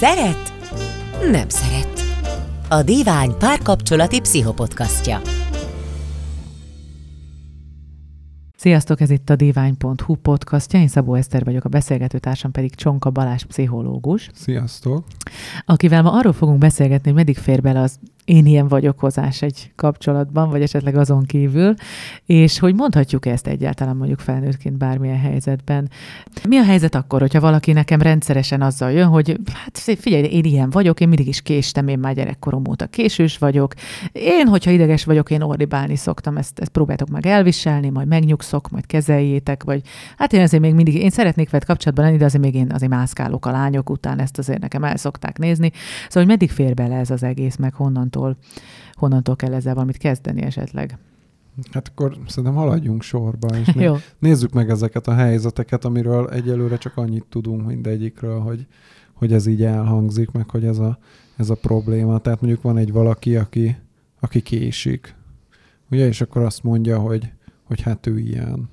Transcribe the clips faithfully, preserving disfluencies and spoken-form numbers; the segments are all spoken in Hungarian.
Szeret? Nem szeret. A Dívány párkapcsolati pszichopodcastja. Sziasztok, ez itt a dívány pont hu podcastja, én Szabó Eszter vagyok, a beszélgetőtársam pedig Csonka Balázs pszichológus. Sziasztok! Akivel ma arról fogunk beszélgetni, hogy meddig fér bele az én ilyen vagyokozás egy kapcsolatban, vagy esetleg azon kívül, és hogy mondhatjuk ezt egyáltalán mondjuk felnőttként bármilyen helyzetben. Mi a helyzet akkor, hogyha valaki nekem rendszeresen azzal jön, hogy hát figyelj, én ilyen vagyok, én mindig is késtem, én már gyerekkorom óta késős vagyok, én, hogyha ideges vagyok, én ordibálni szoktam, ezt, ezt próbáltok meg elviselni, majd megnyugszok, majd kezeljétek, vagy hát én azért még mindig, én szeretnék veled kapcsolatban lenni, de azért még én azért mászkálok a lányok után, ezt azért nekem el szokták nézni. Szóval, hogy meddig fér bele ez az egész, meg honnan honnantól kell ezzel valamit kezdeni esetleg? Hát akkor szerintem haladjunk sorba, és né- nézzük meg ezeket a helyzeteket, amiről egyelőre csak annyit tudunk mindegyikről, hogy, hogy ez így elhangzik, meg hogy ez a, ez a probléma. Tehát mondjuk van egy valaki, aki, aki késik, ugye, és akkor azt mondja, hogy, hogy hát ő ilyen.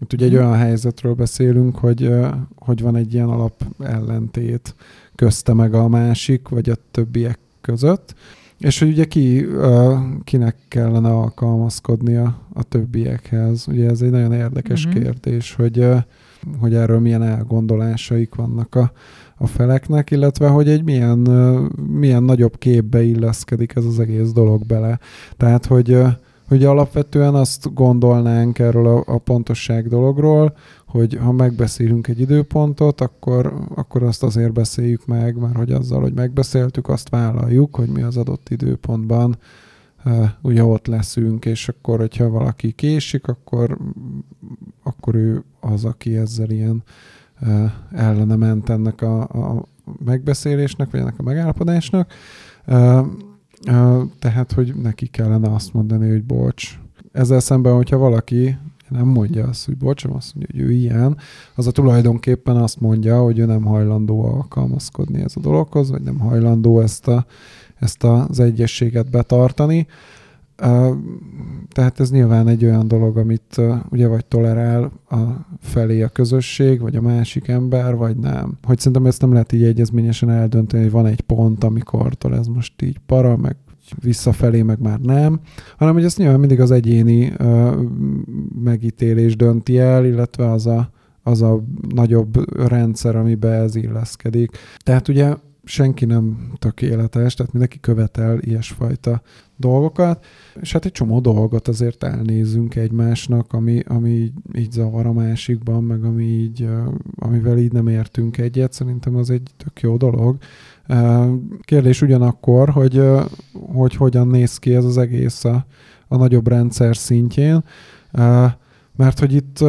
Itt ugye egy olyan helyzetről beszélünk, hogy, hogy van egy ilyen alap ellentét közte meg a másik, vagy a többiek között, és hogy ugye ki, uh, kinek kellene alkalmazkodnia a többiekhez. Ugye ez egy nagyon érdekes uh-huh. kérdés, hogy, uh, hogy erről milyen elgondolásaik vannak a, a feleknek, illetve hogy egy milyen, uh, milyen nagyobb képbe illeszkedik ez az egész dolog bele. Tehát, hogy, uh, hogy alapvetően azt gondolnánk erről a, a pontosság dologról, hogy ha megbeszélünk egy időpontot, akkor, akkor azt azért beszéljük meg, már hogy azzal, hogy megbeszéltük, azt vállaljuk, hogy mi az adott időpontban uh, ugye ott leszünk, és akkor, hogyha valaki késik, akkor, akkor ő az, aki ezzel ilyen uh, ellene ment ennek a, a megbeszélésnek, vagy ennek a megállapodásnak. Uh, uh, tehát, hogy neki kellene azt mondani, hogy bocs. Ezzel szemben, hogyha valaki nem mondja azt, hogy bocs, azt mondja, hogy ő ilyen, az a tulajdonképpen azt mondja, hogy ő nem hajlandó alkalmazkodni ez a dologhoz, vagy nem hajlandó ezt, a, ezt az egyességet betartani. Tehát ez nyilván egy olyan dolog, amit ugye vagy tolerál a felé a közösség, vagy a másik ember, vagy nem. Hogy szerintem ezt nem lehet így egyezményesen eldönteni, hogy van egy pont, amikortól ez most így para, meg visszafelé, meg már nem, hanem hogy ezt nyilván mindig az egyéni ö, megítélés dönti el, illetve az a, az a nagyobb rendszer, amiben ez illeszkedik. Tehát ugye senki nem tökéletes, tehát mindenki követel ilyesfajta dolgokat, és hát egy csomó dolgot azért elnézünk egymásnak, ami, ami így, így zavar a másikban, meg ami így, amivel így nem értünk egyet, szerintem az egy tök jó dolog. Kérdés ugyanakkor, hogy, hogy hogyan néz ki ez az egész a, a nagyobb rendszer szintjén, mert hogy itt,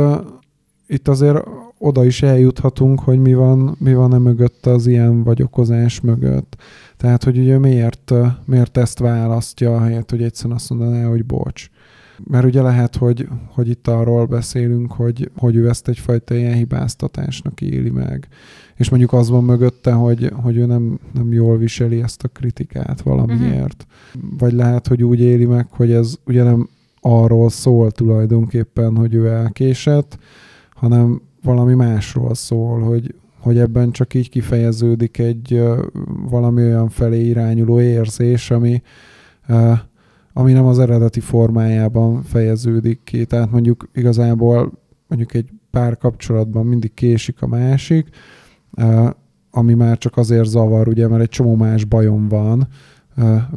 itt azért oda is eljuthatunk, hogy mi van, mi van e mögött az ilyen vagyokozás mögött. Tehát, hogy ugye miért, miért ezt választja, helyett, hogy egyszerűen azt mondaná, hogy bocs. Mert ugye lehet, hogy, hogy itt arról beszélünk, hogy, hogy ő ezt egyfajta ilyen hibáztatásnak éli meg. És mondjuk az van mögötte, hogy, hogy ő nem, nem jól viseli ezt a kritikát valamiért. Uh-huh. Vagy lehet, hogy úgy éli meg, hogy ez ugye nem arról szól tulajdonképpen, hogy ő elkésett, hanem valami másról szól, hogy, hogy ebben csak így kifejeződik egy valami olyan felé irányuló érzés, ami... ami nem az eredeti formájában fejeződik ki. Tehát mondjuk igazából mondjuk egy párkapcsolatban mindig késik a másik, ami már csak azért zavar, ugye, mert egy csomó más bajom van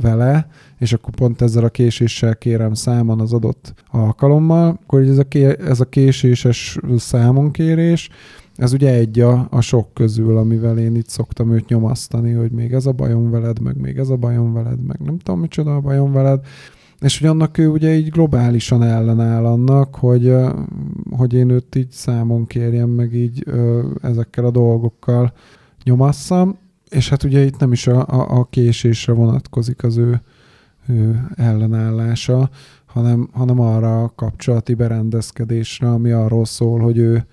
vele, és akkor pont ezzel a késéssel kérem számon az adott alkalommal, akkor ez a, ké- ez a késéses számonkérés, ez ugye egy a, a sok közül, amivel én itt szoktam őt nyomasztani, hogy még ez a bajom veled, meg még ez a bajom veled, meg nem tudom, micsoda a bajom veled. És hogy annak ő ugye így globálisan ellenáll annak, hogy, hogy én őt így számon kérjem, meg így ezekkel a dolgokkal nyomasszam. És hát ugye itt nem is a, a, a késésre vonatkozik az ő, ő ellenállása, hanem, hanem arra a kapcsolati berendezkedésre, ami arról szól, hogy ő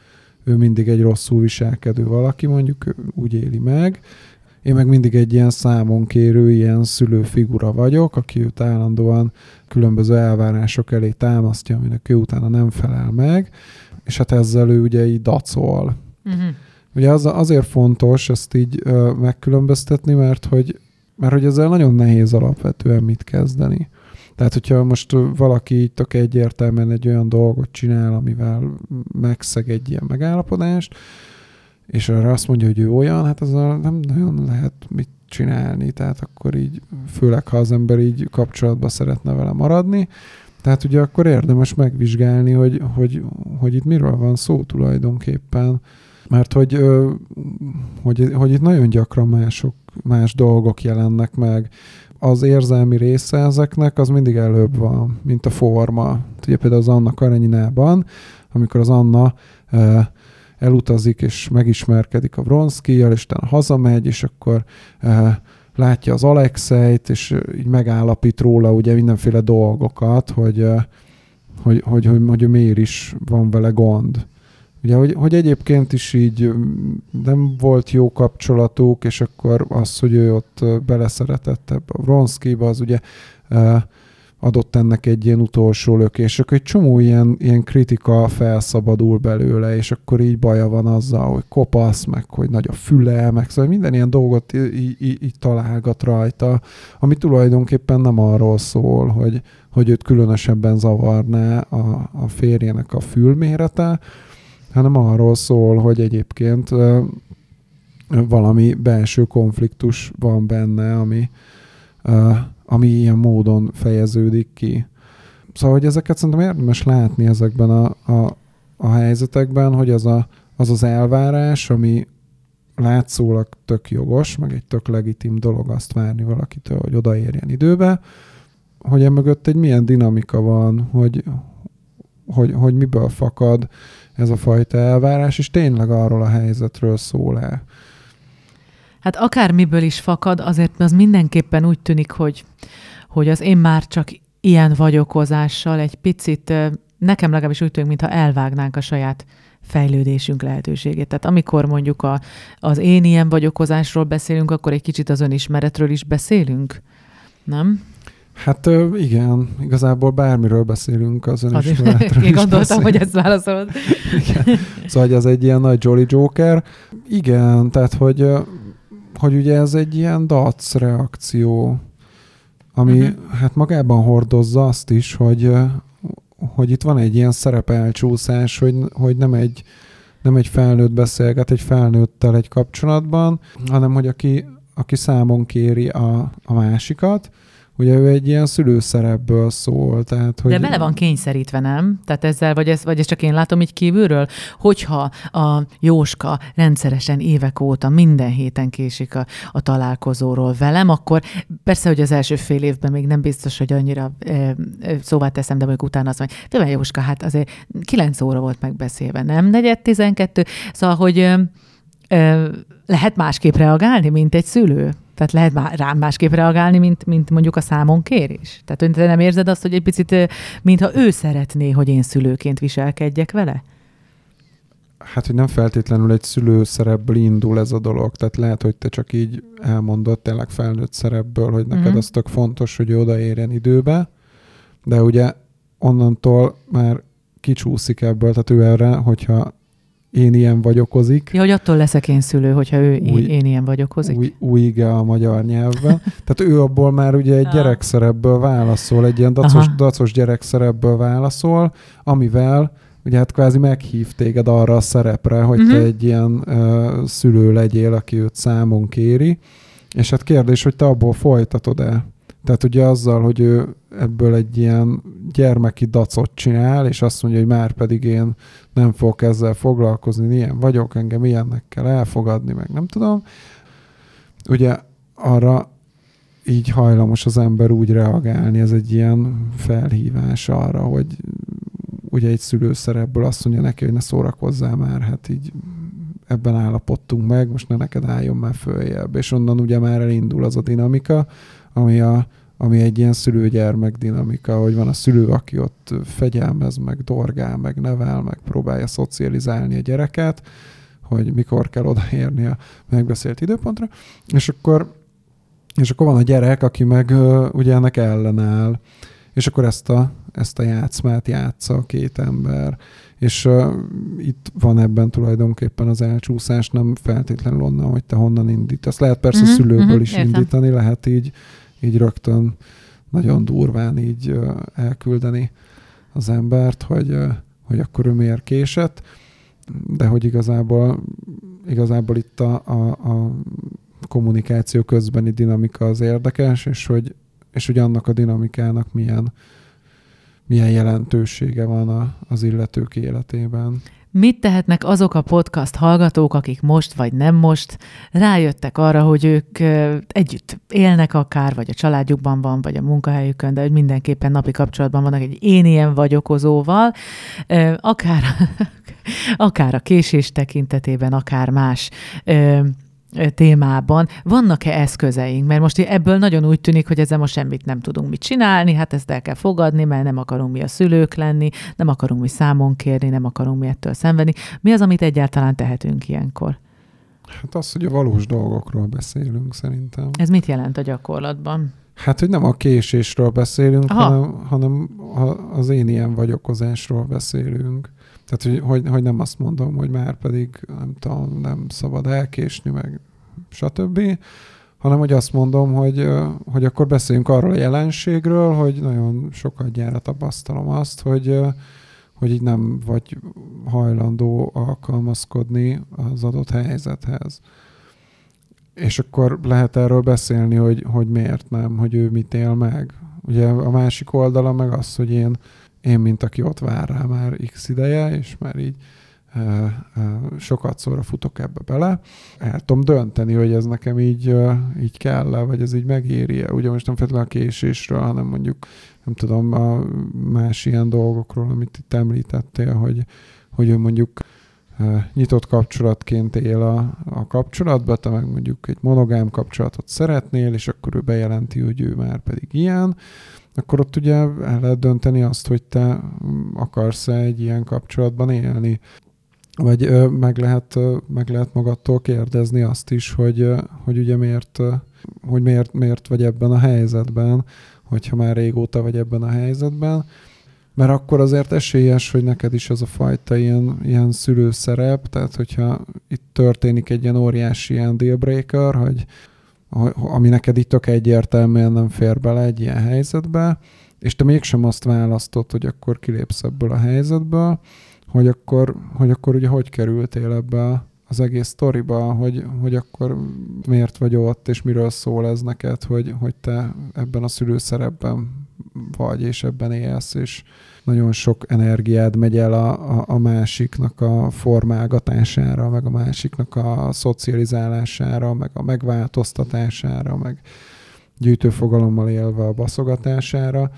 ő mindig egy rosszul viselkedő valaki, mondjuk úgy éli meg. Én meg mindig egy ilyen számonkérő, ilyen szülőfigura vagyok, aki őt állandóan különböző elvárások elé támasztja, aminek ő utána nem felel meg, és hát ezzel ő ugye így dacol. Uh-huh. Ugye az azért fontos ezt így ö, megkülönböztetni, mert hogy, mert hogy ezzel nagyon nehéz alapvetően mit kezdeni. Tehát, hogyha most valaki tök egyértelműen egy olyan dolgot csinál, amivel megszeg egy ilyen megállapodást, és arra azt mondja, hogy ő olyan, hát azzal nem nagyon lehet mit csinálni. Tehát akkor így, főleg ha az ember így kapcsolatban szeretne vele maradni, tehát ugye akkor érdemes megvizsgálni, hogy, hogy, hogy itt miről van szó tulajdonképpen. Mert hogy, hogy, hogy itt nagyon gyakran mások, más dolgok jelennek meg. Az érzelmi része ezeknek az mindig előbb van, mint a forma. Ugye például az Anna Kareninában, amikor az Anna elutazik és megismerkedik a Vronszkijjal, és utána hazamegy, és akkor látja az Alexejt, és így megállapít róla ugye mindenféle dolgokat, hogy, hogy, hogy, hogy, hogy miért is van vele gond. Ugye, hogy, hogy egyébként is így nem volt jó kapcsolatuk, és akkor az, hogy ő ott beleszeretett ebbe a Vronszkiba, az ugye adott ennek egy ilyen utolsó lökés, akkor egy csomó ilyen, ilyen kritika felszabadul belőle, és akkor így baja van azzal, hogy kopasz, meg hogy nagy a füle, meg szóval minden ilyen dolgot így, így, így találgat rajta, ami tulajdonképpen nem arról szól, hogy, hogy őt különösebben zavarná a, a férjének a fülmérete, hanem arról szól, hogy egyébként valami belső konfliktus van benne, ami, ami ilyen módon fejeződik ki. Szóval, hogy ezeket szerintem érdemes látni ezekben a, a, a helyzetekben, hogy az, a, az az elvárás, ami látszólag tök jogos, meg egy tök legitim dolog azt várni valakitől, hogy odaérjen időbe, hogy emögött egy milyen dinamika van, hogy, hogy, hogy miből fakad ez a fajta elvárás, és tényleg arról a helyzetről szól-e? Hát akármiből is fakad, azért az mindenképpen úgy tűnik, hogy, hogy az én már csak ilyen vagyokozással egy picit, nekem legalábbis úgy tűnik, mintha elvágnánk a saját fejlődésünk lehetőségét. Tehát amikor mondjuk a, az én ilyen vagyokozásról beszélünk, akkor egy kicsit az önismeretről is beszélünk, nem? Hát igen, igazából bármiről beszélünk az önismeretről. Én gondoltam, hogy ezt válaszolod. Igen. Szóval, hogy ez egy ilyen nagy Jolly Joker. Igen, tehát, hogy, hogy ugye ez egy ilyen dac reakció, ami uh-huh. hát magában hordozza azt is, hogy, hogy itt van egy ilyen szerepelcsúszás, hogy, hogy nem egy, nem egy felnőtt beszélget egy felnőttel egy kapcsolatban, hanem hogy aki, aki számon kéri a, a másikat, ugye ő egy ilyen szülőszerepből szól. Tehát, hogy... De bele van kényszerítve, nem? Tehát ezzel, vagy ezt, vagy ezt csak én látom így kívülről? Hogyha a Jóska rendszeresen évek óta minden héten késik a, a találkozóról velem, akkor persze, hogy az első fél évben még nem biztos, hogy annyira e, szóvá teszem, de mondjuk utána azt mondja, tőle Jóska, hát azért kilenc óra volt megbeszélve, nem? Negyed, tizenkettő. Szóval, hogy e, e, lehet másképp reagálni, mint egy szülő? Tehát lehet rám másképp reagálni, mint, mint mondjuk a számon kérés. Tehát te nem érzed azt, hogy egy picit, mintha ő szeretné, hogy én szülőként viselkedjek vele? Hát, hogy nem feltétlenül egy szülő szerepből indul ez a dolog. Tehát lehet, hogy te csak így elmondod tényleg felnőtt szerepből, hogy neked mm-hmm. az tök fontos, hogy odaérjen időbe, de ugye onnantól már kicsúszik ebből, tehát ő erre, hogyha én ilyen vagyokozik. Ja, hogy attól leszek én szülő, hogyha ő új, én ilyen vagyokozik. Új, új ige a magyar nyelvben. Tehát ő abból már ugye egy gyerekszerepből válaszol, egy ilyen dacos, dacos gyerekszerepből válaszol, amivel ugye hát kvázi meghív téged arra a szerepre, hogy uh-huh. te egy ilyen uh, szülő legyél, aki őt számon kéri. És hát kérdés, hogy te abból folytatod-e? Tehát ugye azzal, hogy ő ebből egy ilyen gyermeki dacot csinál, és azt mondja, hogy már pedig én nem fogok ezzel foglalkozni, ilyen vagyok, engem ilyennek kell elfogadni, meg nem tudom. Ugye arra így hajlamos az ember úgy reagálni, ez egy ilyen felhívás arra, hogy ugye egy szülőszerepből azt mondja neki, hogy ne szórakozzál már, hát így ebben állapodtunk meg, most ne neked álljon már följebb. És onnan ugye már elindul az a dinamika, ami, a, ami egy ilyen szülő-gyermek dinamika, hogy van a szülő, aki ott fegyelmez, meg dorgál, meg nevel, meg próbálja szocializálni a gyereket, hogy mikor kell odaérni a megbeszélt időpontra, és akkor, és akkor van a gyerek, aki meg ugye ennek ellenáll. És akkor ezt a, ezt a játszmát játsza a két ember. És uh, itt van ebben tulajdonképpen az elcsúszás, nem feltétlenül onnan, hogy te honnan indítasz. Lehet persze uh-huh, szülőből uh-huh, is értem. Indítani, lehet így, így rögtön nagyon durván így uh, elküldeni az embert, hogy, uh, hogy akkor ő miért késett, de hogy igazából, igazából itt a, a, a kommunikáció közbeni dinamika az érdekes, és hogy, és hogy annak a dinamikának milyen, milyen jelentősége van a, az illetők életében. Mit tehetnek azok a podcast hallgatók, akik most vagy nem most rájöttek arra, hogy ők együtt élnek akár, vagy a családjukban van, vagy a munkahelyükön, de hogy mindenképpen napi kapcsolatban vannak egy én ilyen vagy okozóval, akár, akár a késés tekintetében, akár más témában. Vannak-e eszközeink? Mert most ebből nagyon úgy tűnik, hogy ezzel most semmit nem tudunk mit csinálni, hát ezt el kell fogadni, mert nem akarunk mi a szülők lenni, nem akarunk mi számon kérni, nem akarunk mi ettől szenvedni. Mi az, amit egyáltalán tehetünk ilyenkor? Hát az, hogy a valós dolgokról beszélünk szerintem. Ez mit jelent a gyakorlatban? Hát, hogy nem a késésről beszélünk, hanem, hanem az én ilyen vagyokozásról beszélünk. Tehát, hogy, hogy, hogy nem azt mondom, hogy már pedig nem tudom, nem szabad elkésni, meg stb., hanem hogy azt mondom, hogy, hogy akkor beszéljünk arról a jelenségről, hogy nagyon sokat gyára tapasztalom azt, hogy, hogy így nem vagy hajlandó alkalmazkodni az adott helyzethez. És akkor lehet erről beszélni, hogy, hogy miért nem, hogy ő mit él meg. Ugye a másik oldala meg az, hogy én Én, mint aki ott vár rá már x ideje, és már így e, e, sokat szóra futok ebbe bele, el tudom dönteni, hogy ez nekem így, e, így kell-e, vagy ez így megéri-e. Ugye most nem feltétlenül a késésről, hanem mondjuk, nem tudom, a más ilyen dolgokról, amit itt említettél, hogy, hogy ő mondjuk e, nyitott kapcsolatként él a, a kapcsolatban, te meg mondjuk egy monogám kapcsolatot szeretnél, és akkor ő bejelenti, hogy ő már pedig ilyen, akkor ott ugye el lehet dönteni azt, hogy te akarsz egy ilyen kapcsolatban élni. Vagy ö, meg, lehet, ö, meg lehet magadtól kérdezni azt is, hogy, ö, hogy ugye miért, ö, hogy miért, miért vagy ebben a helyzetben, hogyha már régóta vagy ebben a helyzetben. Mert akkor azért esélyes, hogy neked is az a fajta ilyen, ilyen szülőszerep, tehát hogyha itt történik egy ilyen óriási ilyen dealbreaker, hogy ami neked itt tök egyértelműen nem fér bele egy ilyen helyzetbe, és te mégsem azt választod, hogy akkor kilépsz ebből a helyzetből, hogy akkor, hogy akkor ugye hogy kerültél ebbe az egész sztoriba, hogy, hogy akkor miért vagy ott, és miről szól ez neked, hogy, hogy te ebben a szülőszerepben vagy, és ebben élsz, és nagyon sok energiád megy el a, a, a másiknak a formálgatására, meg a másiknak a szocializálására, meg a megváltoztatására, meg gyűjtőfogalommal élve a baszogatására,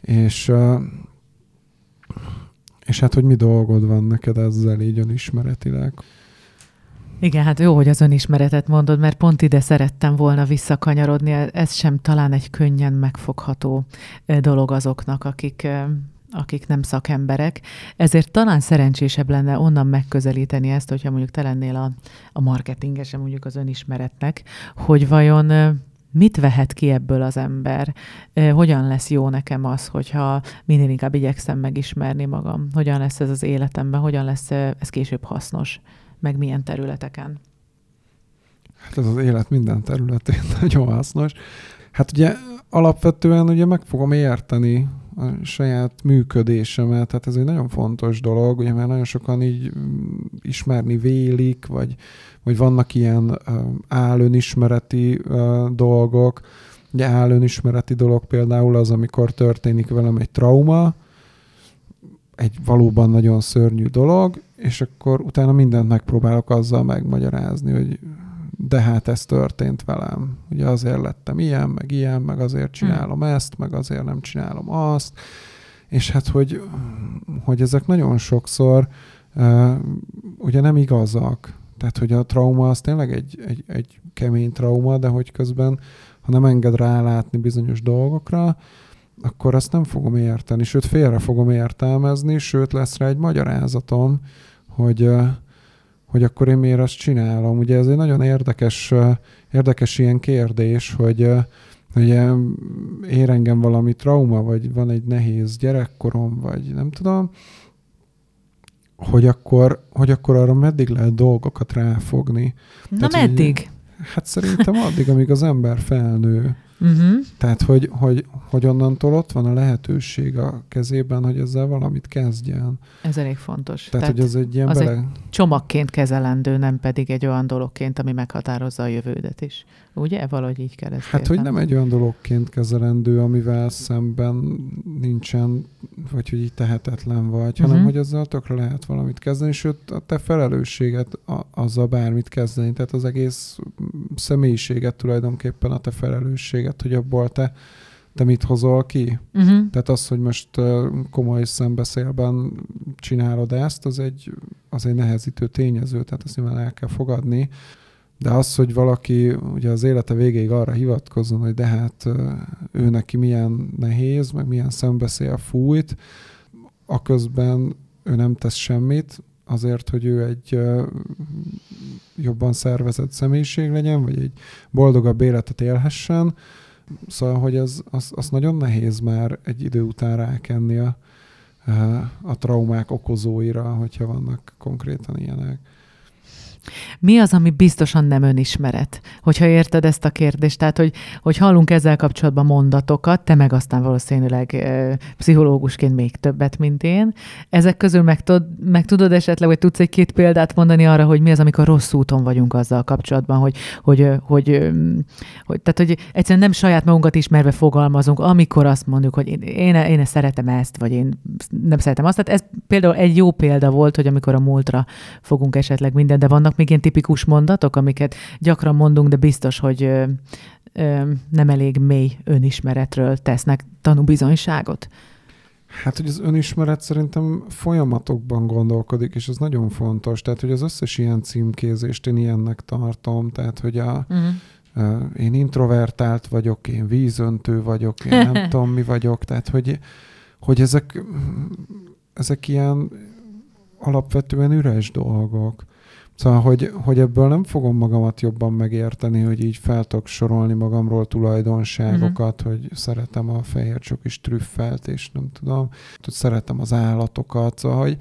és, és hát, hogy mi dolgod van neked ezzel így önismeretileg. Igen, hát jó, hogy az önismeretet mondod, mert pont ide szerettem volna visszakanyarodni. Ez sem talán egy könnyen megfogható dolog azoknak, akik, akik nem szakemberek. Ezért talán szerencsésebb lenne onnan megközelíteni ezt, hogyha mondjuk te lennél a, a marketingese mondjuk az önismeretnek, hogy vajon mit vehet ki ebből az ember? Hogyan lesz jó nekem az, hogyha minél inkább igyekszem megismerni magam? Hogyan lesz ez az életemben? Hogyan lesz ez később hasznos? Meg milyen területeken? Hát ez az élet minden területén nagyon hasznos. Hát ugye alapvetően ugye meg fogom érteni a saját működésemet, hát ez egy nagyon fontos dolog, ugye már nagyon sokan így ismerni vélik, vagy, vagy vannak ilyen álönismereti dolgok. Ugye álönismereti dolog például az, amikor történik velem egy trauma, egy valóban nagyon szörnyű dolog, és akkor utána mindent megpróbálok azzal megmagyarázni, hogy de hát ez történt velem. Ugye azért lettem ilyen, meg ilyen, meg azért csinálom ezt, meg azért nem csinálom azt. És hát, hogy, hogy ezek nagyon sokszor uh, ugye nem igazak. Tehát, hogy a trauma az tényleg egy, egy, egy kemény trauma, de hogy közben, ha nem enged rálátni bizonyos dolgokra, akkor azt nem fogom érteni, sőt félre fogom értelmezni, sőt lesz rá egy magyarázatom, hogy, hogy akkor én miért azt csinálom. Ugye ez egy nagyon érdekes, érdekes ilyen kérdés, hogy, Ugye ér engem valami trauma, vagy van egy nehéz gyerekkorom, vagy nem tudom, hogy akkor, hogy akkor arra meddig lehet dolgokat ráfogni. Na tehát, meddig? Így, hát szerintem addig, amíg az ember felnő. Uh-huh. Tehát, hogy, hogy, hogy onnantól ott van a lehetőség a kezében, hogy ezzel valamit kezdjen. Ez elég fontos. Tehát, Tehát hogy az egy ilyen az bele... egy csomagként kezelendő, nem pedig egy olyan dologként, ami meghatározza a jövődet is. Ugye? Valahogy így kell ezt. Hát, értem. Hogy nem egy olyan dologként kezelendő, amivel szemben nincsen, vagy hogy így tehetetlen vagy, hanem uh-huh. hogy ezzel tökre lehet valamit kezdeni, sőt, a te felelősséget a, azzal bármit kezdeni. Tehát az egész személyiséget tulajdonképpen a te felelősséget, hogy abból te, te mit hozol ki. Uh-huh. Tehát az, hogy most komoly szembeszélben csinálod ezt, az egy, az egy nehezítő tényező, tehát ezt nyilván el kell fogadni. De az, hogy valaki ugye az élete végéig arra hivatkozzon, hogy de hát ő neki milyen nehéz, meg milyen szembeszél fújt, aközben ő nem tesz semmit, azért, hogy ő egy jobban szervezett személyiség legyen, vagy egy boldogabb életet élhessen. Szóval, hogy ez, az, az nagyon nehéz már egy idő után rákenni a, a traumák okozóira, hogyha vannak konkrétan ilyenek. Mi az, ami biztosan nem önismeret? Hogyha érted ezt a kérdést, tehát, hogy, hogy hallunk ezzel kapcsolatban mondatokat, te meg aztán valószínűleg e, pszichológusként még többet, mint én. Ezek közül meg, tud, meg tudod esetleg, hogy tudsz egy-két példát mondani arra, hogy mi az, amikor rossz úton vagyunk azzal kapcsolatban, hogy, hogy, hogy, hogy, hogy, tehát, hogy egyszerűen nem saját magunkat ismerve fogalmazunk, amikor azt mondjuk, hogy én, én, én szeretem ezt, vagy én nem szeretem azt. Tehát ez például egy jó példa volt, hogy amikor a múltra fogunk esetleg mindent, de vannak még ilyen tipikus mondatok, amiket gyakran mondunk, de biztos, hogy ö, ö, nem elég mély önismeretről tesznek tanúbizonyságot. Hát, hogy az önismeret szerintem folyamatokban gondolkodik, és ez nagyon fontos. Tehát, hogy az összes ilyen címkézést én ilyennek tartom. Tehát, hogy a, uh-huh. én introvertált vagyok, én vízöntő vagyok, én nem tudom, mi vagyok. Tehát, hogy, hogy ezek, ezek ilyen alapvetően üres dolgok. Szóval, hogy, hogy ebből nem fogom magamat jobban megérteni, hogy így fel tudok sorolni magamról tulajdonságokat, uh-huh. hogy szeretem a fehér csokis trüffelt, és nem tudom, hogy szeretem az állatokat. Szóval, hogy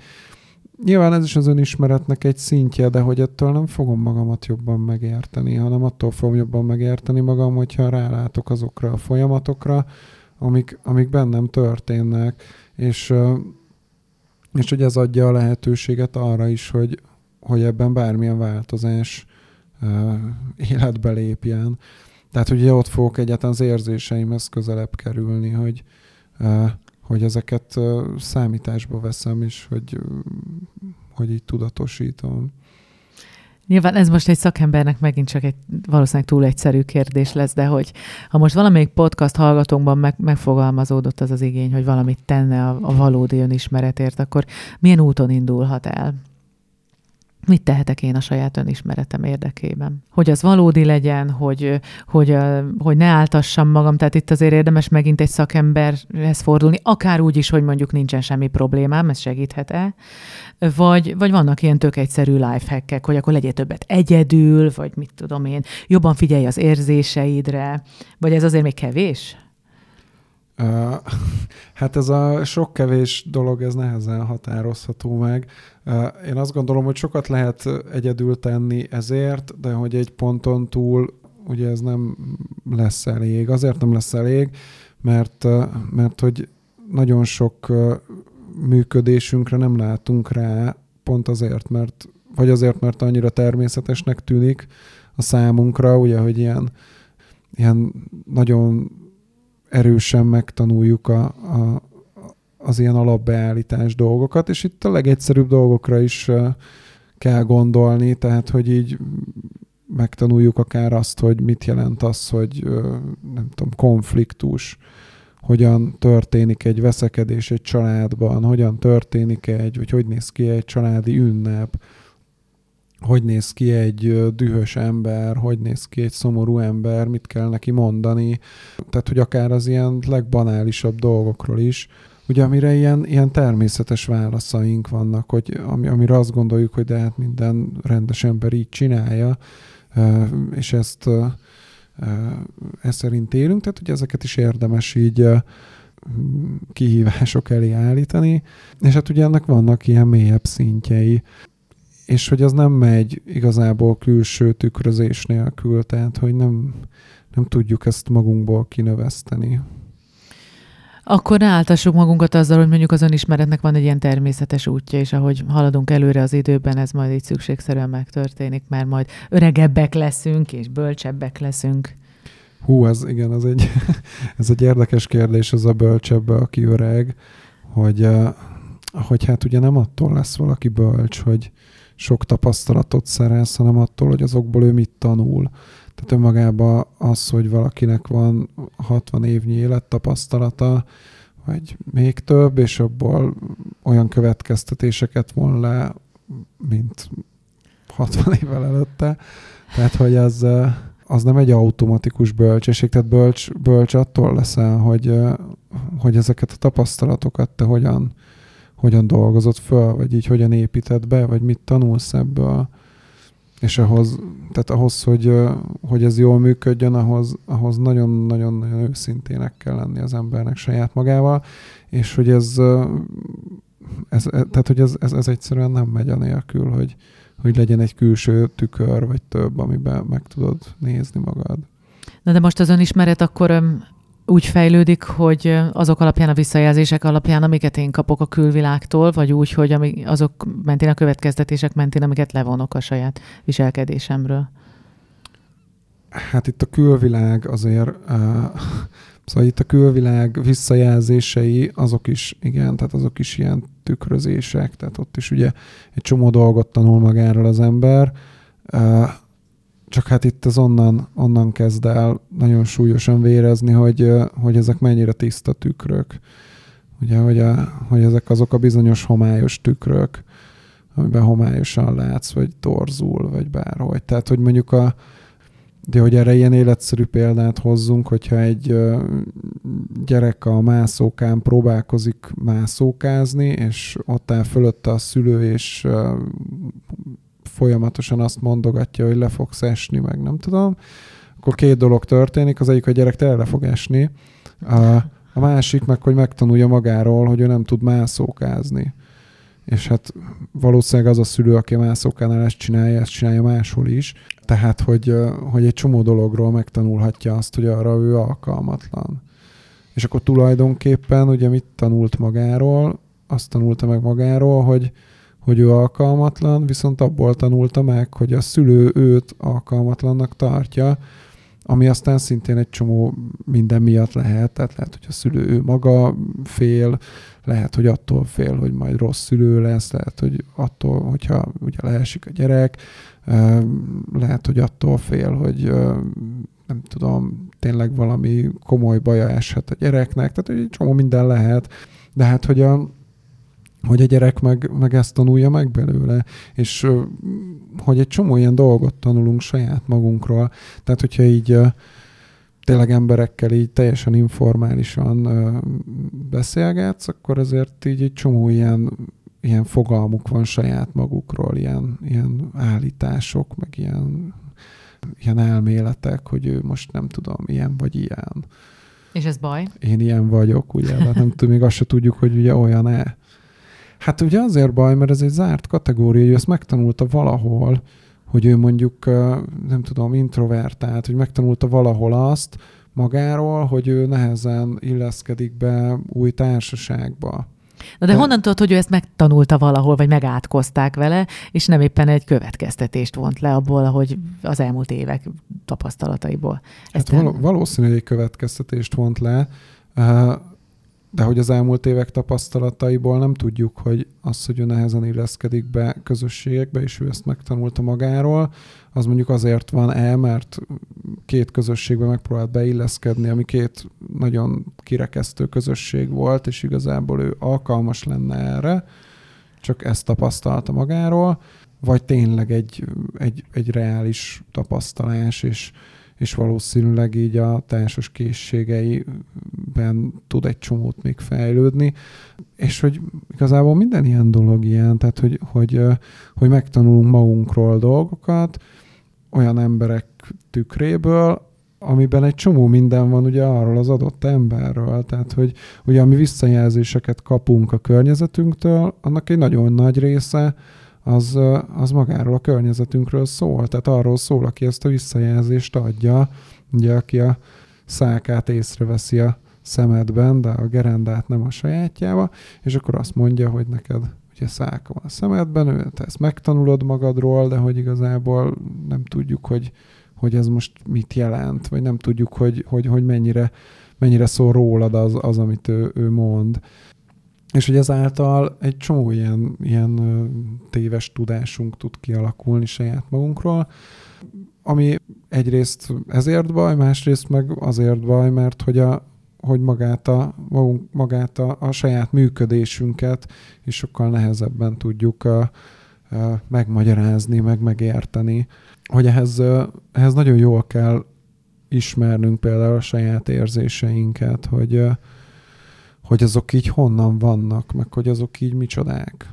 nyilván ez is az önismeretnek egy szintje, de hogy ettől nem fogom magamat jobban megérteni, hanem attól fogom jobban megérteni magam, hogyha rálátok azokra a folyamatokra, amik, amik bennem történnek. És, és hogy ez adja a lehetőséget arra is, hogy hogy ebben bármilyen változás uh, életbe lépjen. Tehát, hogy ott fogok egyáltalán az érzéseimhez közelebb kerülni, hogy, uh, hogy ezeket uh, számításba veszem, és hogy, uh, hogy így tudatosítom. Nyilván ez most egy szakembernek megint csak egy valószínűleg túl egyszerű kérdés lesz, de hogy ha most valamelyik podcast hallgatónkban meg, megfogalmazódott az az igény, hogy valamit tenne a, a valódi önismeretért, akkor milyen úton indulhat el? Mit tehetek én a saját önismeretem érdekében? Hogy az valódi legyen, hogy, hogy, hogy ne áltassam magam, tehát itt azért érdemes megint egy szakemberhez fordulni, akár úgy is, hogy mondjuk nincsen semmi problémám, ez segíthet-e? Vagy, vagy vannak ilyen tök egyszerű lifehackek, hogy akkor legyél többet egyedül, vagy mit tudom én, jobban figyelj az érzéseidre, vagy ez azért még kevés? Uh, hát ez a sok kevés dolog, ez nehezen határozható meg. Uh, én azt gondolom, hogy sokat lehet egyedül tenni ezért, de hogy egy ponton túl ugye ez nem lesz elég. Azért nem lesz elég, mert, mert hogy nagyon sok működésünkre nem látunk rá, pont azért, mert, vagy azért, mert annyira természetesnek tűnik a számunkra, ugye, hogy ilyen, ilyen nagyon erősen megtanuljuk a, a, az ilyen alapbeállítás dolgokat, és itt a legegyszerűbb dolgokra is kell gondolni, tehát, hogy így megtanuljuk akár azt, hogy mit jelent az, hogy nem tudom, konfliktus, hogyan történik egy veszekedés egy családban, hogyan történik egy, vagy hogy néz ki egy családi ünnep, hogy néz ki egy dühös ember, hogy néz ki egy szomorú ember, mit kell neki mondani. Tehát, hogy akár az ilyen legbanálisabb dolgokról is. Ugye, amire ilyen, ilyen természetes válaszaink vannak, hogy ami, amire azt gondoljuk, hogy de hát minden rendes ember így csinálja, és ezt, ez szerint élünk, tehát ugye ezeket is érdemes így kihívások elé állítani, és hát ugye ennek vannak ilyen mélyebb szintjei, és hogy az nem megy igazából külső tükrözés nélkül, tehát hogy nem, nem tudjuk ezt magunkból kinöveszteni. Akkor ne áltassuk magunkat azzal, hogy mondjuk az önismeretnek van egy ilyen természetes útja, és ahogy haladunk előre az időben, ez majd így szükségszerűen megtörténik, mert majd öregebbek leszünk, és bölcsebbek leszünk. Hú, ez igen, ez egy, ez egy érdekes kérdés, ez a bölcsebb, aki öreg, hogy, hogy hát ugye nem attól lesz valaki bölcs, hogy sok tapasztalatot szerez, hanem attól, hogy azokból ő mit tanul. Tehát önmagában az, hogy valakinek van hatvan évnyi élettapasztalata, vagy még több, és abból olyan következtetéseket von le, mint hatvan évvel előtte. Tehát, hogy az, az nem egy automatikus bölcsesség. Tehát bölcs, bölcs attól leszel, hogy, hogy ezeket a tapasztalatokat te hogyan, hogyan dolgozod föl, vagy így hogyan építed be, vagy mit tanulsz ebből. És ahhoz, tehát ahhoz, hogy, hogy ez jól működjön, ahhoz, ahhoz nagyon-nagyon őszintének kell lenni az embernek saját magával, és hogy ez, ez tehát hogy ez, ez, ez egyszerűen nem megy anélkül, hogy, hogy legyen egy külső tükör, vagy több, amiben meg tudod nézni magad. Na de most az önismeret akkor úgy fejlődik, hogy azok alapján, a visszajelzések alapján, amiket én kapok a külvilágtól, vagy úgy, hogy azok mentén, a következtetések mentén, amiket levonok a saját viselkedésemről. Hát itt a külvilág azért, uh, szóval itt a külvilág visszajelzései, azok is, igen, tehát azok is ilyen tükrözések, tehát ott is ugye egy csomó dolgot tanul magáról az ember, uh, csak hát itt ez onnan, onnan kezd el nagyon súlyosan vérezni, hogy, hogy ezek mennyire tiszta tükrök. Ugye, hogy, a, hogy ezek azok a bizonyos homályos tükrök, amiben homályosan látsz, vagy torzul, vagy bárhogy. Tehát, hogy mondjuk a, de hogy erre ilyen életszerű példát hozzunk, hogyha egy gyerek a mászókán próbálkozik mászókázni, és ott áll fölötte a szülő, és folyamatosan azt mondogatja, hogy le fogsz esni, meg nem tudom, akkor két dolog történik, az egyik, hogy a gyerek tele le fog esni, a, a másik meg, hogy megtanulja magáról, hogy ő nem tud mászókázni. És hát valószínűleg az a szülő, aki a mászókánál ezt csinálja, ezt csinálja máshol is, tehát, hogy, hogy egy csomó dologról megtanulhatja azt, hogy arra ő alkalmatlan. És akkor tulajdonképpen ugye mit tanult magáról? Azt tanulta meg magáról, hogy hogy ő alkalmatlan, viszont abból tanulta meg, hogy a szülő őt alkalmatlannak tartja, ami aztán szintén egy csomó minden miatt lehet, tehát lehet, hogy a szülő ő maga fél, lehet, hogy attól fél, hogy majd rossz szülő lesz, lehet, hogy attól, hogyha ugye leesik a gyerek, lehet, hogy attól fél, hogy nem tudom, tényleg valami komoly baja eshet a gyereknek, tehát egy csomó minden lehet, de hát, hogy a hogy a gyerek meg, meg ezt tanulja meg belőle, és hogy egy csomó ilyen dolgot tanulunk saját magunkról. Tehát, hogyha így tényleg emberekkel így teljesen informálisan beszélgetsz, akkor azért így egy csomó ilyen, ilyen fogalmuk van saját magukról, ilyen, ilyen állítások, meg ilyen, ilyen elméletek, hogy ő most nem tudom, ilyen vagy ilyen. És ez baj? Én ilyen vagyok, ugye? Hát nem tudom, még azt se tudjuk, hogy ugye olyan-e. Hát ugye azért baj, mert ez egy zárt kategória, hogy ezt megtanulta valahol, hogy ő mondjuk, nem tudom, introvertált, hogy megtanulta valahol azt magáról, hogy ő nehezen illeszkedik be új társaságba. Na de, de honnan tudod, hogy ő ezt megtanulta valahol, vagy megátkozták vele, és nem éppen egy következtetést vont le abból, ahogy az elmúlt évek tapasztalataiból? Hát val- valószínűleg egy következtetést vont le, de hogy az elmúlt évek tapasztalataiból nem tudjuk, hogy az, hogy ő nehezen illeszkedik be közösségekbe, és ő ezt megtanulta magáról, az mondjuk azért van-e, mert két közösségbe megpróbált beilleszkedni, ami két nagyon kirekesztő közösség volt, és igazából ő alkalmas lenne erre, csak ezt tapasztalta magáról, vagy tényleg egy, egy, egy reális tapasztalás, és és valószínűleg így a társas készségeiben tud egy csomót még fejlődni, és hogy igazából minden ilyen dolog ilyen, tehát hogy, hogy, hogy megtanulunk magunkról dolgokat, olyan emberek tükréből, amiben egy csomó minden van ugye arról az adott emberről, tehát hogy ugye ami visszajelzéseket kapunk a környezetünktől, annak egy nagyon nagy része az, az magáról a környezetünkről szól, tehát arról szól, aki ezt a visszajelzést adja, ugye aki a szákát észreveszi a szemedben, de a gerendát nem a sajátjába, és akkor azt mondja, hogy neked ugye száka van a szemedben, te ezt megtanulod magadról, de hogy igazából nem tudjuk, hogy hogy ez most mit jelent, vagy nem tudjuk, hogy, hogy, hogy mennyire, mennyire szól rólad az, az amit ő, ő mond. És hogy ezáltal egy csomó ilyen, ilyen téves tudásunk tud kialakulni saját magunkról, ami egyrészt ezért baj, másrészt meg azért baj, mert hogy, a, hogy magát, a, magunk, magát a, a saját működésünket is sokkal nehezebben tudjuk a, a megmagyarázni, meg megérteni. Hogy ehhez, ehhez nagyon jól kell ismernünk például a saját érzéseinket, hogy, hogy azok így honnan vannak, meg hogy azok így micsodák.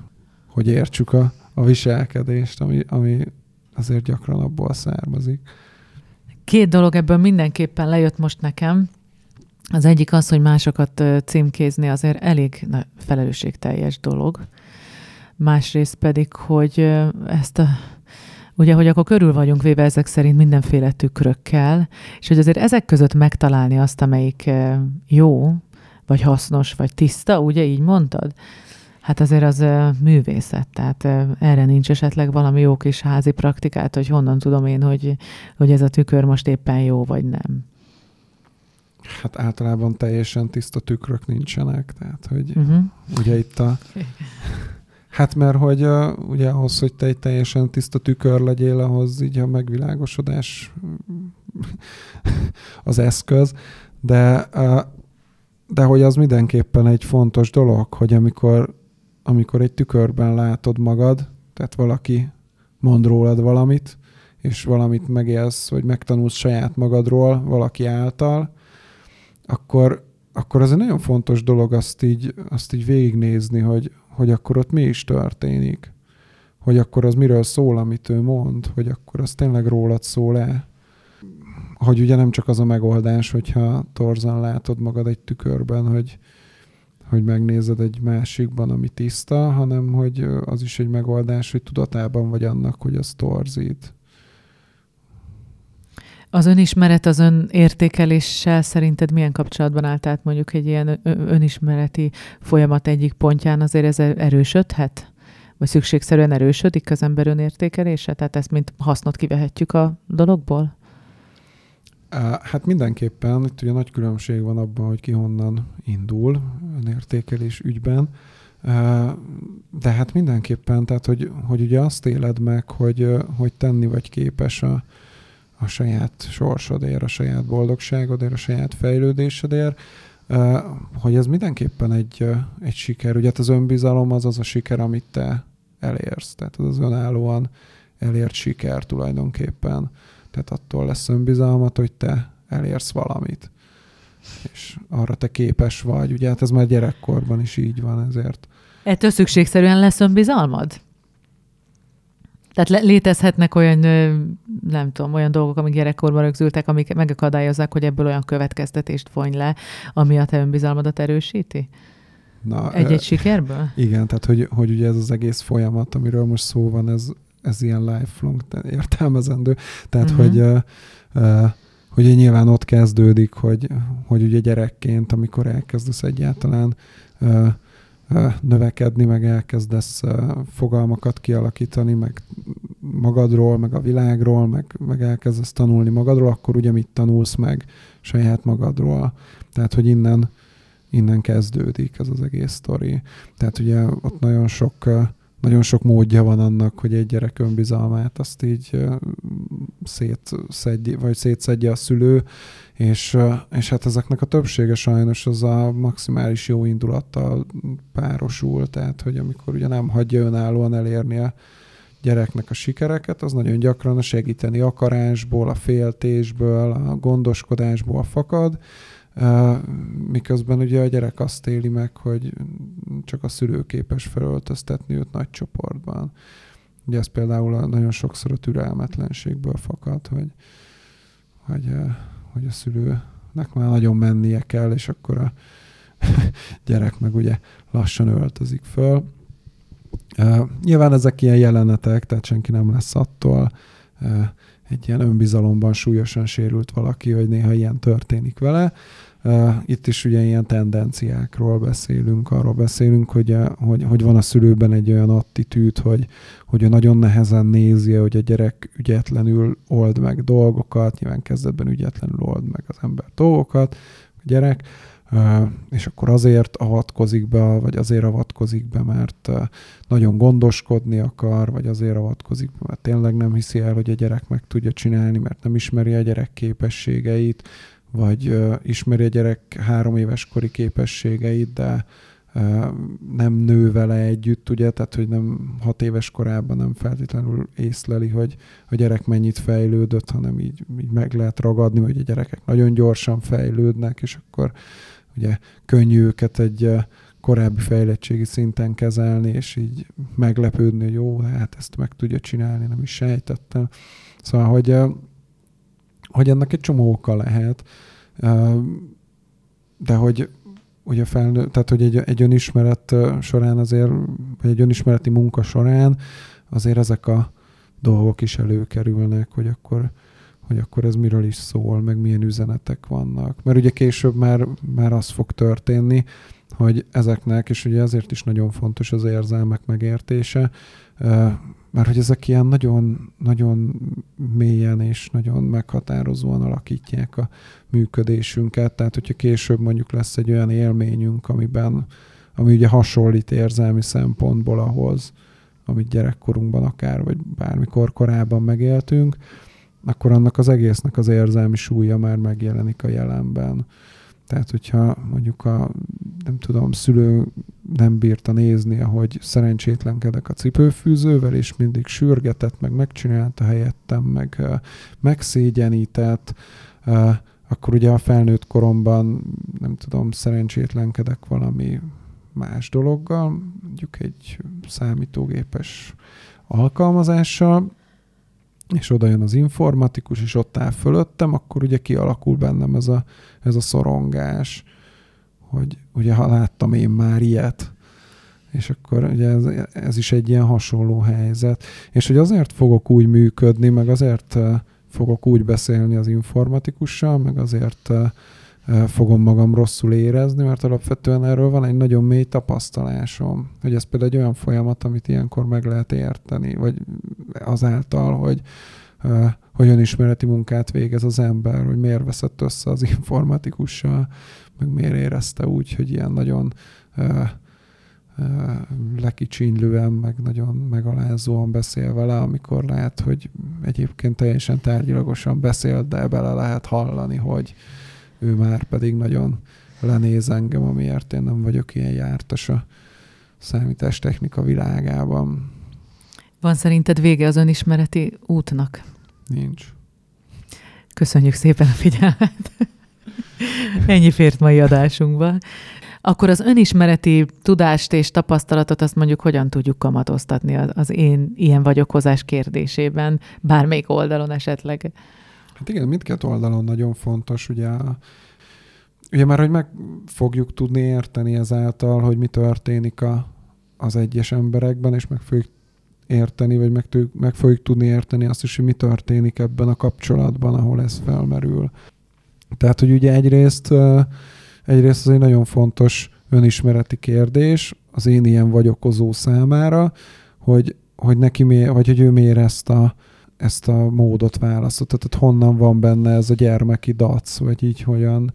Hogy értsük a, a viselkedést, ami, ami azért gyakran abból származik. Két dolog ebből mindenképpen lejött most nekem. Az egyik az, hogy másokat címkézni azért elég felelősségteljes dolog. Másrészt pedig, hogy ezt a ugye, hogy akkor körül vagyunk véve ezek szerint mindenféle tükrökkel, és hogy azért ezek között megtalálni azt, amelyik jó, vagy hasznos, vagy tiszta, ugye így mondtad? Hát azért az művészet, tehát erre nincs esetleg valami jó kis házi praktikát, hogy honnan tudom én, hogy, hogy ez a tükör most éppen jó, vagy nem. Hát általában teljesen tiszta tükrök nincsenek, tehát hogy uh-huh. ugye itt a... Hát mert hogy uh, ugye ahhoz, hogy te egy teljesen tiszta tükör legyél, ahhoz így a megvilágosodás az eszköz, de, uh, de hogy az mindenképpen egy fontos dolog, hogy amikor, amikor egy tükörben látod magad, tehát valaki mond rólad valamit, és valamit megélsz, vagy megtanulsz saját magadról valaki által, akkor, akkor az egy nagyon fontos dolog azt így, azt így végignézni, hogy hogy akkor ott mi is történik, hogy akkor az miről szól, amit ő mond, hogy akkor az tényleg rólad szól-e. Hogy ugye nem csak az a megoldás, hogyha torzan látod magad egy tükörben, hogy, hogy megnézed egy másikban, ami tiszta, hanem hogy az is egy megoldás, hogy tudatában vagy annak, hogy az torzít. Az önismeret, az önértékeléssel szerinted milyen kapcsolatban áll? Tehát mondjuk egy ilyen önismereti folyamat egyik pontján azért ez erősödhet? Vagy szükségszerűen erősödik az ember önértékelése? Tehát ezt mint hasznot kivehetjük a dologból? Hát mindenképpen, itt ugye nagy különbség van abban, hogy ki honnan indul önértékelés ügyben. De hát mindenképpen, tehát hogy, hogy ugye azt éled meg, hogy, hogy tenni vagy képes a a saját sorsodért, a saját boldogságodért, a saját fejlődésedért, hogy ez mindenképpen egy, egy siker. Ugye hát az önbizalom az az a siker, amit te elérsz. Tehát az önállóan elért siker tulajdonképpen. Tehát attól lesz önbizalmat, hogy te elérsz valamit. És arra te képes vagy. Ugye hát ez már gyerekkorban is így van ezért. Ettől szükségszerűen lesz önbizalmad? Tehát létezhetnek olyan, nem tudom, olyan dolgok, amik gyerekkorban rögzültek, amik megakadályozzák, hogy ebből olyan következtetést vonj le, ami a te önbizalmadat erősíti? Na, Egy-egy ö- sikerből? Igen, tehát hogy, hogy ugye ez az egész folyamat, amiről most szó van, ez, ez ilyen lifelong értelmezendő. Tehát, uh-huh. hogy, uh, hogy nyilván ott kezdődik, hogy, hogy ugye gyerekként, amikor elkezdesz egyáltalán uh, növekedni, meg elkezdesz fogalmakat kialakítani, meg magadról, meg a világról, meg, meg elkezdesz tanulni magadról, akkor ugye mit tanulsz meg saját magadról. Tehát, hogy innen, innen kezdődik ez az egész sztori. Tehát ugye ott nagyon sok, nagyon sok módja van annak, hogy egy gyerek önbizalmát azt így szétszedje, vagy szétszedje a szülő, És, és hát ezeknek a többsége sajnos az a maximális jó indulattal párosul, tehát hogy amikor ugye nem hagyja önállóan elérni a gyereknek a sikereket, az nagyon gyakran a segíteni akarásból, a féltésből, a gondoskodásból fakad, miközben ugye a gyerek azt éli meg, hogy csak a szülő képes felöltöztetni őt nagy csoportban. Ugye ez például nagyon sokszor a türelmetlenségből fakad, hogy, hogy hogy a szülőnek már nagyon mennie kell, és akkor a gyerek meg ugye lassan öltözik föl. Uh, nyilván ezek ilyen jelenetek, tehát senki nem lesz attól. Uh, egy ilyen önbizalomban súlyosan sérült valaki, hogy néha ilyen történik vele. Uh, itt is ugye ilyen tendenciákról beszélünk, arról beszélünk, hogy, hogy, hogy van a szülőben egy olyan attitűd, hogy, hogy ő nagyon nehezen nézi, hogy a gyerek ügyetlenül old meg dolgokat, nyilván kezdetben ügyetlenül old meg az ember dolgokat, a gyerek, Uh, és akkor azért avatkozik be, vagy azért avatkozik be, mert uh, nagyon gondoskodni akar, vagy azért avatkozik be, mert tényleg nem hiszi el, hogy a gyerek meg tudja csinálni, mert nem ismeri a gyerek képességeit, vagy uh, ismeri a gyerek három éves kori képességeit, de uh, nem nő vele együtt, ugye, tehát hogy nem hat éves korában nem feltétlenül észleli, hogy a gyerek mennyit fejlődött, hanem így, így meg lehet ragadni, hogy a gyerekek nagyon gyorsan fejlődnek, és akkor ugye könnyű őket egy korábbi fejlettségi szinten kezelni, és így meglepődni, hogy jó, hát ezt meg tudja csinálni, nem is sejtettem. Szóval, hogy, hogy ennek egy csomó oka lehet, de hogy, ugye felnő, tehát, hogy egy, egy önismeret során azért, vagy egy önismereti munka során azért ezek a dolgok is előkerülnek, hogy akkor hogy akkor ez miről is szól, meg milyen üzenetek vannak. Mert ugye később már, már az fog történni, hogy ezeknek, és ugye ezért is nagyon fontos az érzelmek megértése, mert hogy ezek ilyen nagyon, nagyon mélyen és nagyon meghatározóan alakítják a működésünket. Tehát, hogyha később mondjuk lesz egy olyan élményünk, amiben, ami ugye hasonlít érzelmi szempontból ahhoz, amit gyerekkorunkban akár, vagy bármikor korábban megéltünk, akkor annak az egésznek az érzelmi súlya már megjelenik a jelenben. Tehát, hogyha mondjuk a, nem tudom, szülő nem bírta nézni, ahogy szerencsétlenkedek a cipőfűzővel, és mindig sürgetett, meg megcsinálta helyettem, meg megszégyenített, akkor ugye a felnőtt koromban, nem tudom, szerencsétlenkedek valami más dologgal, mondjuk egy számítógépes alkalmazással, és oda jön az informatikus, és ott áll fölöttem, akkor ugye kialakul bennem ez a, ez a szorongás, hogy ugye ha láttam én már ilyet, és akkor ugye ez, ez is egy ilyen hasonló helyzet. És hogy azért fogok úgy működni, meg azért fogok úgy beszélni az informatikussal, meg azért fogom magam rosszul érezni, mert alapvetően erről van egy nagyon mély tapasztalásom. Hogy ez például egy olyan folyamat, amit ilyenkor meg lehet érteni, vagy azáltal, hogy, hogy önismereti munkát végez az ember, hogy miért veszett össze az informatikussal, meg miért érezte úgy, hogy ilyen nagyon lekicsinylően, meg nagyon megalázóan beszél vele, amikor lehet, hogy egyébként teljesen tárgyilagosan beszél, de bele lehet hallani, hogy ő már pedig nagyon lenéz engem, amiért én nem vagyok ilyen jártas a számítástechnika világában. Van szerinted vége az önismereti útnak? Nincs. Köszönjük szépen a figyelmet. Ennyi fért mai adásunkba. Akkor az önismereti tudást és tapasztalatot azt mondjuk hogyan tudjuk kamatoztatni az én ilyen vagyok hozás kérdésében, bármelyik oldalon esetleg? Hát igen, mindkét oldalon nagyon fontos, ugye, ugye már, hogy meg fogjuk tudni érteni ezáltal, hogy mi történik a, az egyes emberekben, és meg fogjuk érteni, vagy meg, meg fogjuk tudni érteni azt is, hogy mi történik ebben a kapcsolatban, ahol ez felmerül. Tehát, hogy ugye egyrészt, egyrészt az egy nagyon fontos önismereti kérdés az én ilyen vagyokozó számára, hogy, hogy, neki mi, vagy, hogy ő miért ezt a ezt a módot választott, tehát honnan van benne ez a gyermeki dac, vagy így hogyan,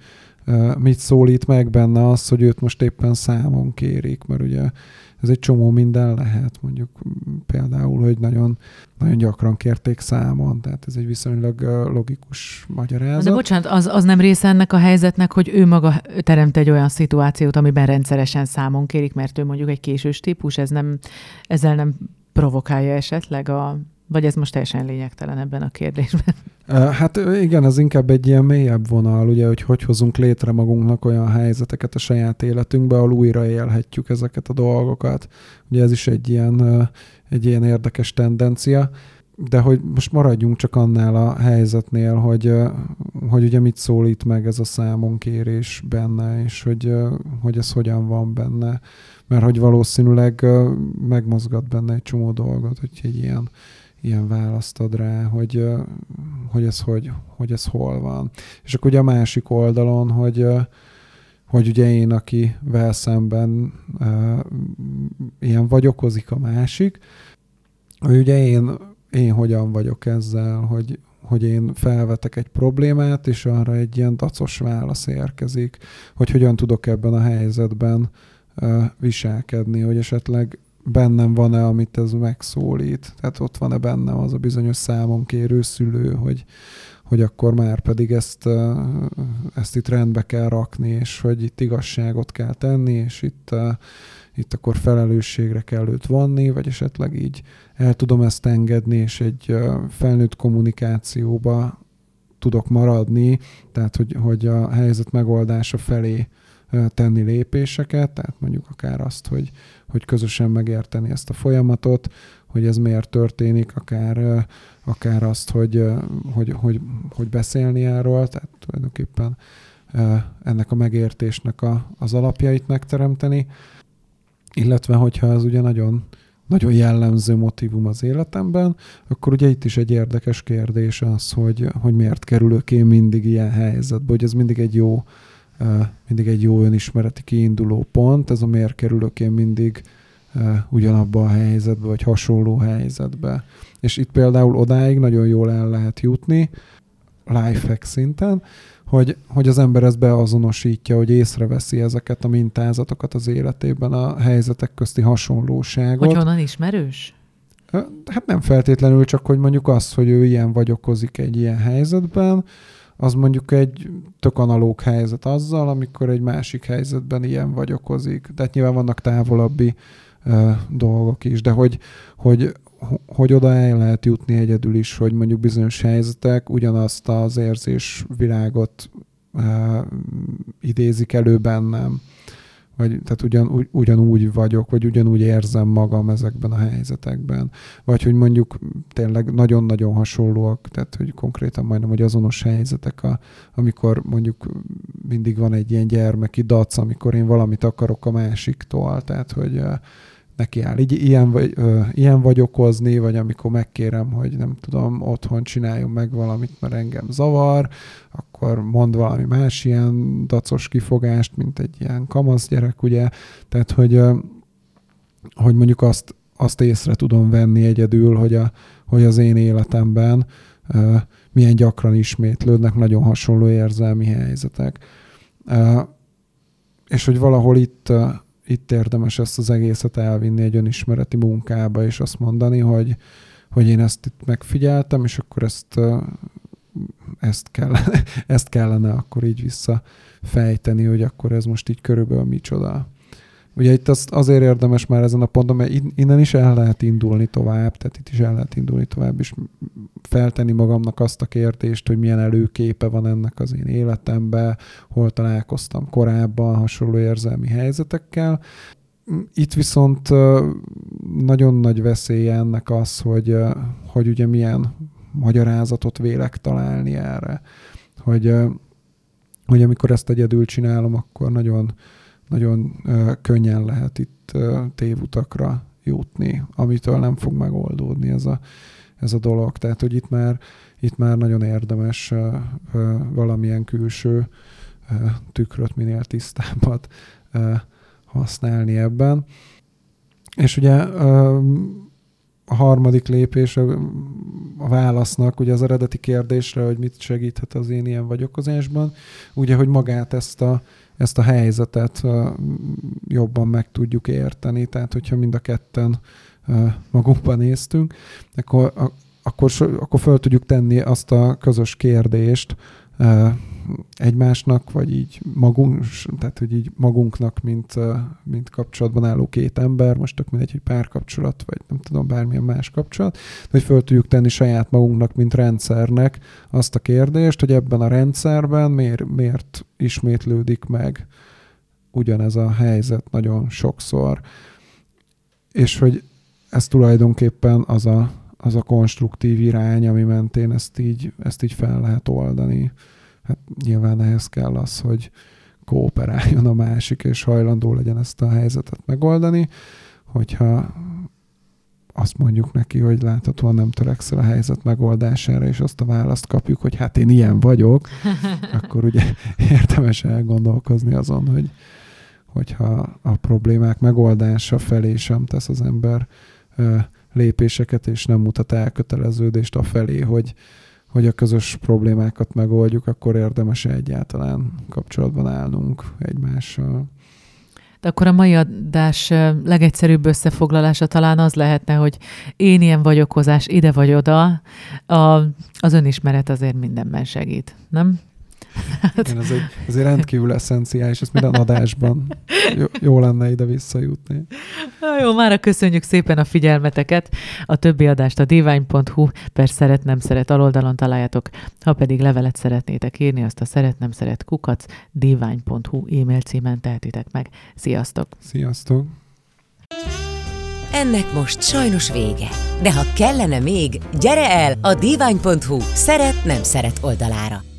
mit szólít meg benne az, hogy őt most éppen számon kérik, mert ugye ez egy csomó minden lehet, mondjuk például, hogy nagyon, nagyon gyakran kérték számon, tehát ez egy viszonylag logikus magyarázat. De bocsánat, az, az nem része ennek a helyzetnek, hogy ő maga teremt egy olyan szituációt, amiben rendszeresen számon kérik, mert ő mondjuk egy késős típus, ez nem, ezzel nem provokálja esetleg a... Vagy ez most teljesen lényegtelen ebben a kérdésben? Hát igen, ez inkább egy ilyen mélyebb vonal, ugye, hogy hogy hozunk létre magunknak olyan helyzeteket a saját életünkbe, ahol újra élhetjük ezeket a dolgokat. Ugye ez is egy ilyen, egy ilyen érdekes tendencia, de hogy most maradjunk csak annál a helyzetnél, hogy hogy ugye mit szólít meg ez a számonkérés benne, és hogy, hogy ez hogyan van benne. Mert hogy valószínűleg megmozgat benne egy csomó dolgot, hogy egy ilyen, ilyen választ ad rá, hogy, hogy, ez, hogy, hogy ez hol van. És akkor ugye a másik oldalon, hogy, hogy ugye én, akivel szemben ilyen vagy okozik a másik, hogy ugye én, én hogyan vagyok ezzel, hogy, hogy én felvetek egy problémát, és arra egy ilyen dacos válasz érkezik, hogy hogyan tudok ebben a helyzetben viselkedni, hogy esetleg bennem van-e, amit ez megszólít. Tehát ott van-e bennem az a bizonyos számon kérő szülő, hogy, hogy akkor már pedig ezt, ezt itt rendbe kell rakni, és hogy itt igazságot kell tenni, és itt, itt akkor felelősségre kell őt vonni, vagy esetleg így el tudom ezt engedni, és egy felnőtt kommunikációba tudok maradni, tehát hogy, hogy a helyzet megoldása felé tenni lépéseket, tehát mondjuk akár azt, hogy, hogy közösen megérteni ezt a folyamatot, hogy ez miért történik, akár, akár azt, hogy, hogy, hogy, hogy beszélni erről, tehát tulajdonképpen ennek a megértésnek a, az alapjait megteremteni, illetve hogyha ez ugye nagyon, nagyon jellemző motívum az életemben, akkor ugye itt is egy érdekes kérdés az, hogy, hogy miért kerülök én mindig ilyen helyzetbe, hogy ez mindig egy jó mindig egy jó önismereti kiinduló pont, ez a miért kerülök én mindig ugyanabba a helyzetbe, vagy hasonló helyzetbe. És itt például odáig nagyon jól el lehet jutni, lifehack szinten, hogy, hogy az ember ezt beazonosítja, hogy észreveszi ezeket a mintázatokat az életében, a helyzetek közti hasonlóságot. Hogy honnan ismerős? Hát nem feltétlenül, csak hogy mondjuk az, hogy ő ilyen vagy okozik egy ilyen helyzetben, az mondjuk egy tök analóg helyzet azzal, amikor egy másik helyzetben ilyen vagy okozik. Tehát nyilván vannak távolabbi uh, dolgok is, de hogy, hogy, hogy oda el lehet jutni egyedül is, hogy mondjuk bizonyos helyzetek ugyanazt az érzésvilágot uh, idézik elő bennem. Vagy, tehát ugyan, ugyanúgy vagyok, vagy ugyanúgy érzem magam ezekben a helyzetekben. Vagy hogy mondjuk tényleg nagyon-nagyon hasonlóak, tehát hogy konkrétan majdnem, hogy azonos helyzetek, a, amikor mondjuk mindig van egy ilyen gyermeki dac, amikor én valamit akarok a másiktól, tehát hogy uh, neki áll így, ilyen, vagy, uh, ilyen vagy okozni, vagy amikor megkérem, hogy nem tudom, otthon csináljon meg valamit, mert engem zavar, akkor mond valami más ilyen dacos kifogást, mint egy ilyen kamasz gyerek, ugye? Tehát, hogy, hogy mondjuk azt, azt észre tudom venni egyedül, hogy, a, hogy az én életemben uh, milyen gyakran ismétlődnek nagyon hasonló érzelmi helyzetek. Uh, és hogy valahol itt, uh, itt érdemes ezt az egészet elvinni egy önismereti munkába, és azt mondani, hogy, hogy én ezt itt megfigyeltem, és akkor ezt... Uh, Ezt kellene, ezt kellene akkor így visszafejteni, hogy akkor ez most így körülbelül micsoda. Ugye itt az, azért érdemes már ezen a ponton, mert innen is el lehet indulni tovább, tehát itt is el lehet indulni tovább, és feltenni magamnak azt a kérdést, hogy milyen előképe van ennek az én életemben, hol találkoztam korábban hasonló érzelmi helyzetekkel. Itt viszont nagyon nagy veszélye ennek az, hogy, hogy ugye milyen magyarázatot vélek találni erre. Hogy, hogy amikor ezt egyedül csinálom, akkor nagyon, nagyon könnyen lehet itt tévutakra jutni, amitől nem fog megoldódni ez a, ez a dolog. Tehát, hogy itt már, itt már nagyon érdemes valamilyen külső tükröt, minél tisztábbat használni ebben. És ugye a harmadik lépés a válasznak, ugye az eredeti kérdésre, hogy mit segíthet az én ilyen vagyokozásban, ugye, hogy magát ezt a, ezt a helyzetet jobban meg tudjuk érteni, tehát hogyha mind a ketten magunkban néztünk, akkor, akkor, akkor föl tudjuk tenni azt a közös kérdést egymásnak, vagy így magunk, tehát hogy így magunknak, mint, mint kapcsolatban álló két ember, most tök mindegy, hogy párkapcsolat, vagy nem tudom, bármilyen más kapcsolat, hogy föl tudjuk tenni saját magunknak, mint rendszernek azt a kérdést, hogy ebben a rendszerben miért, miért ismétlődik meg ugyanez a helyzet nagyon sokszor. És hogy ez tulajdonképpen az a az a konstruktív irány, ami mentén ezt így, ezt így fel lehet oldani hát nyilván ehhez kell az, hogy kooperáljon a másik, és hajlandó legyen ezt a helyzetet megoldani. Hogyha azt mondjuk neki, hogy láthatóan nem törekszel a helyzet megoldására, és azt a választ kapjuk, hogy hát én ilyen vagyok, akkor ugye érdemes elgondolkozni azon, hogy hogyha a problémák megoldása felé sem tesz az ember ö, lépéseket, és nem mutat elköteleződést afelé, hogy, hogy a közös problémákat megoldjuk, akkor érdemes egyáltalán kapcsolatban állnunk egymással. De akkor a mai adás legegyszerűbb összefoglalása talán az lehetne, hogy én ilyen vagyokozás, ide vagy oda, a, az önismeret azért mindenben segít, nem? Igen, ez egy, azért rendkívül eszenciális, ezt minden adásban jó, jó lenne ide visszajutni. Na jó, mára köszönjük szépen a figyelmeteket. A többi adást a dívány pont hu per szeret nem szeret aloldalon találjátok. Ha pedig levelet szeretnétek írni, azt a szeret nem szeret kukac dívány pont hu e-mail címen tehetitek meg. Sziasztok! Sziasztok! Ennek most sajnos vége. De ha kellene még, gyere el a dívány pont hu szeret nem szeret oldalára.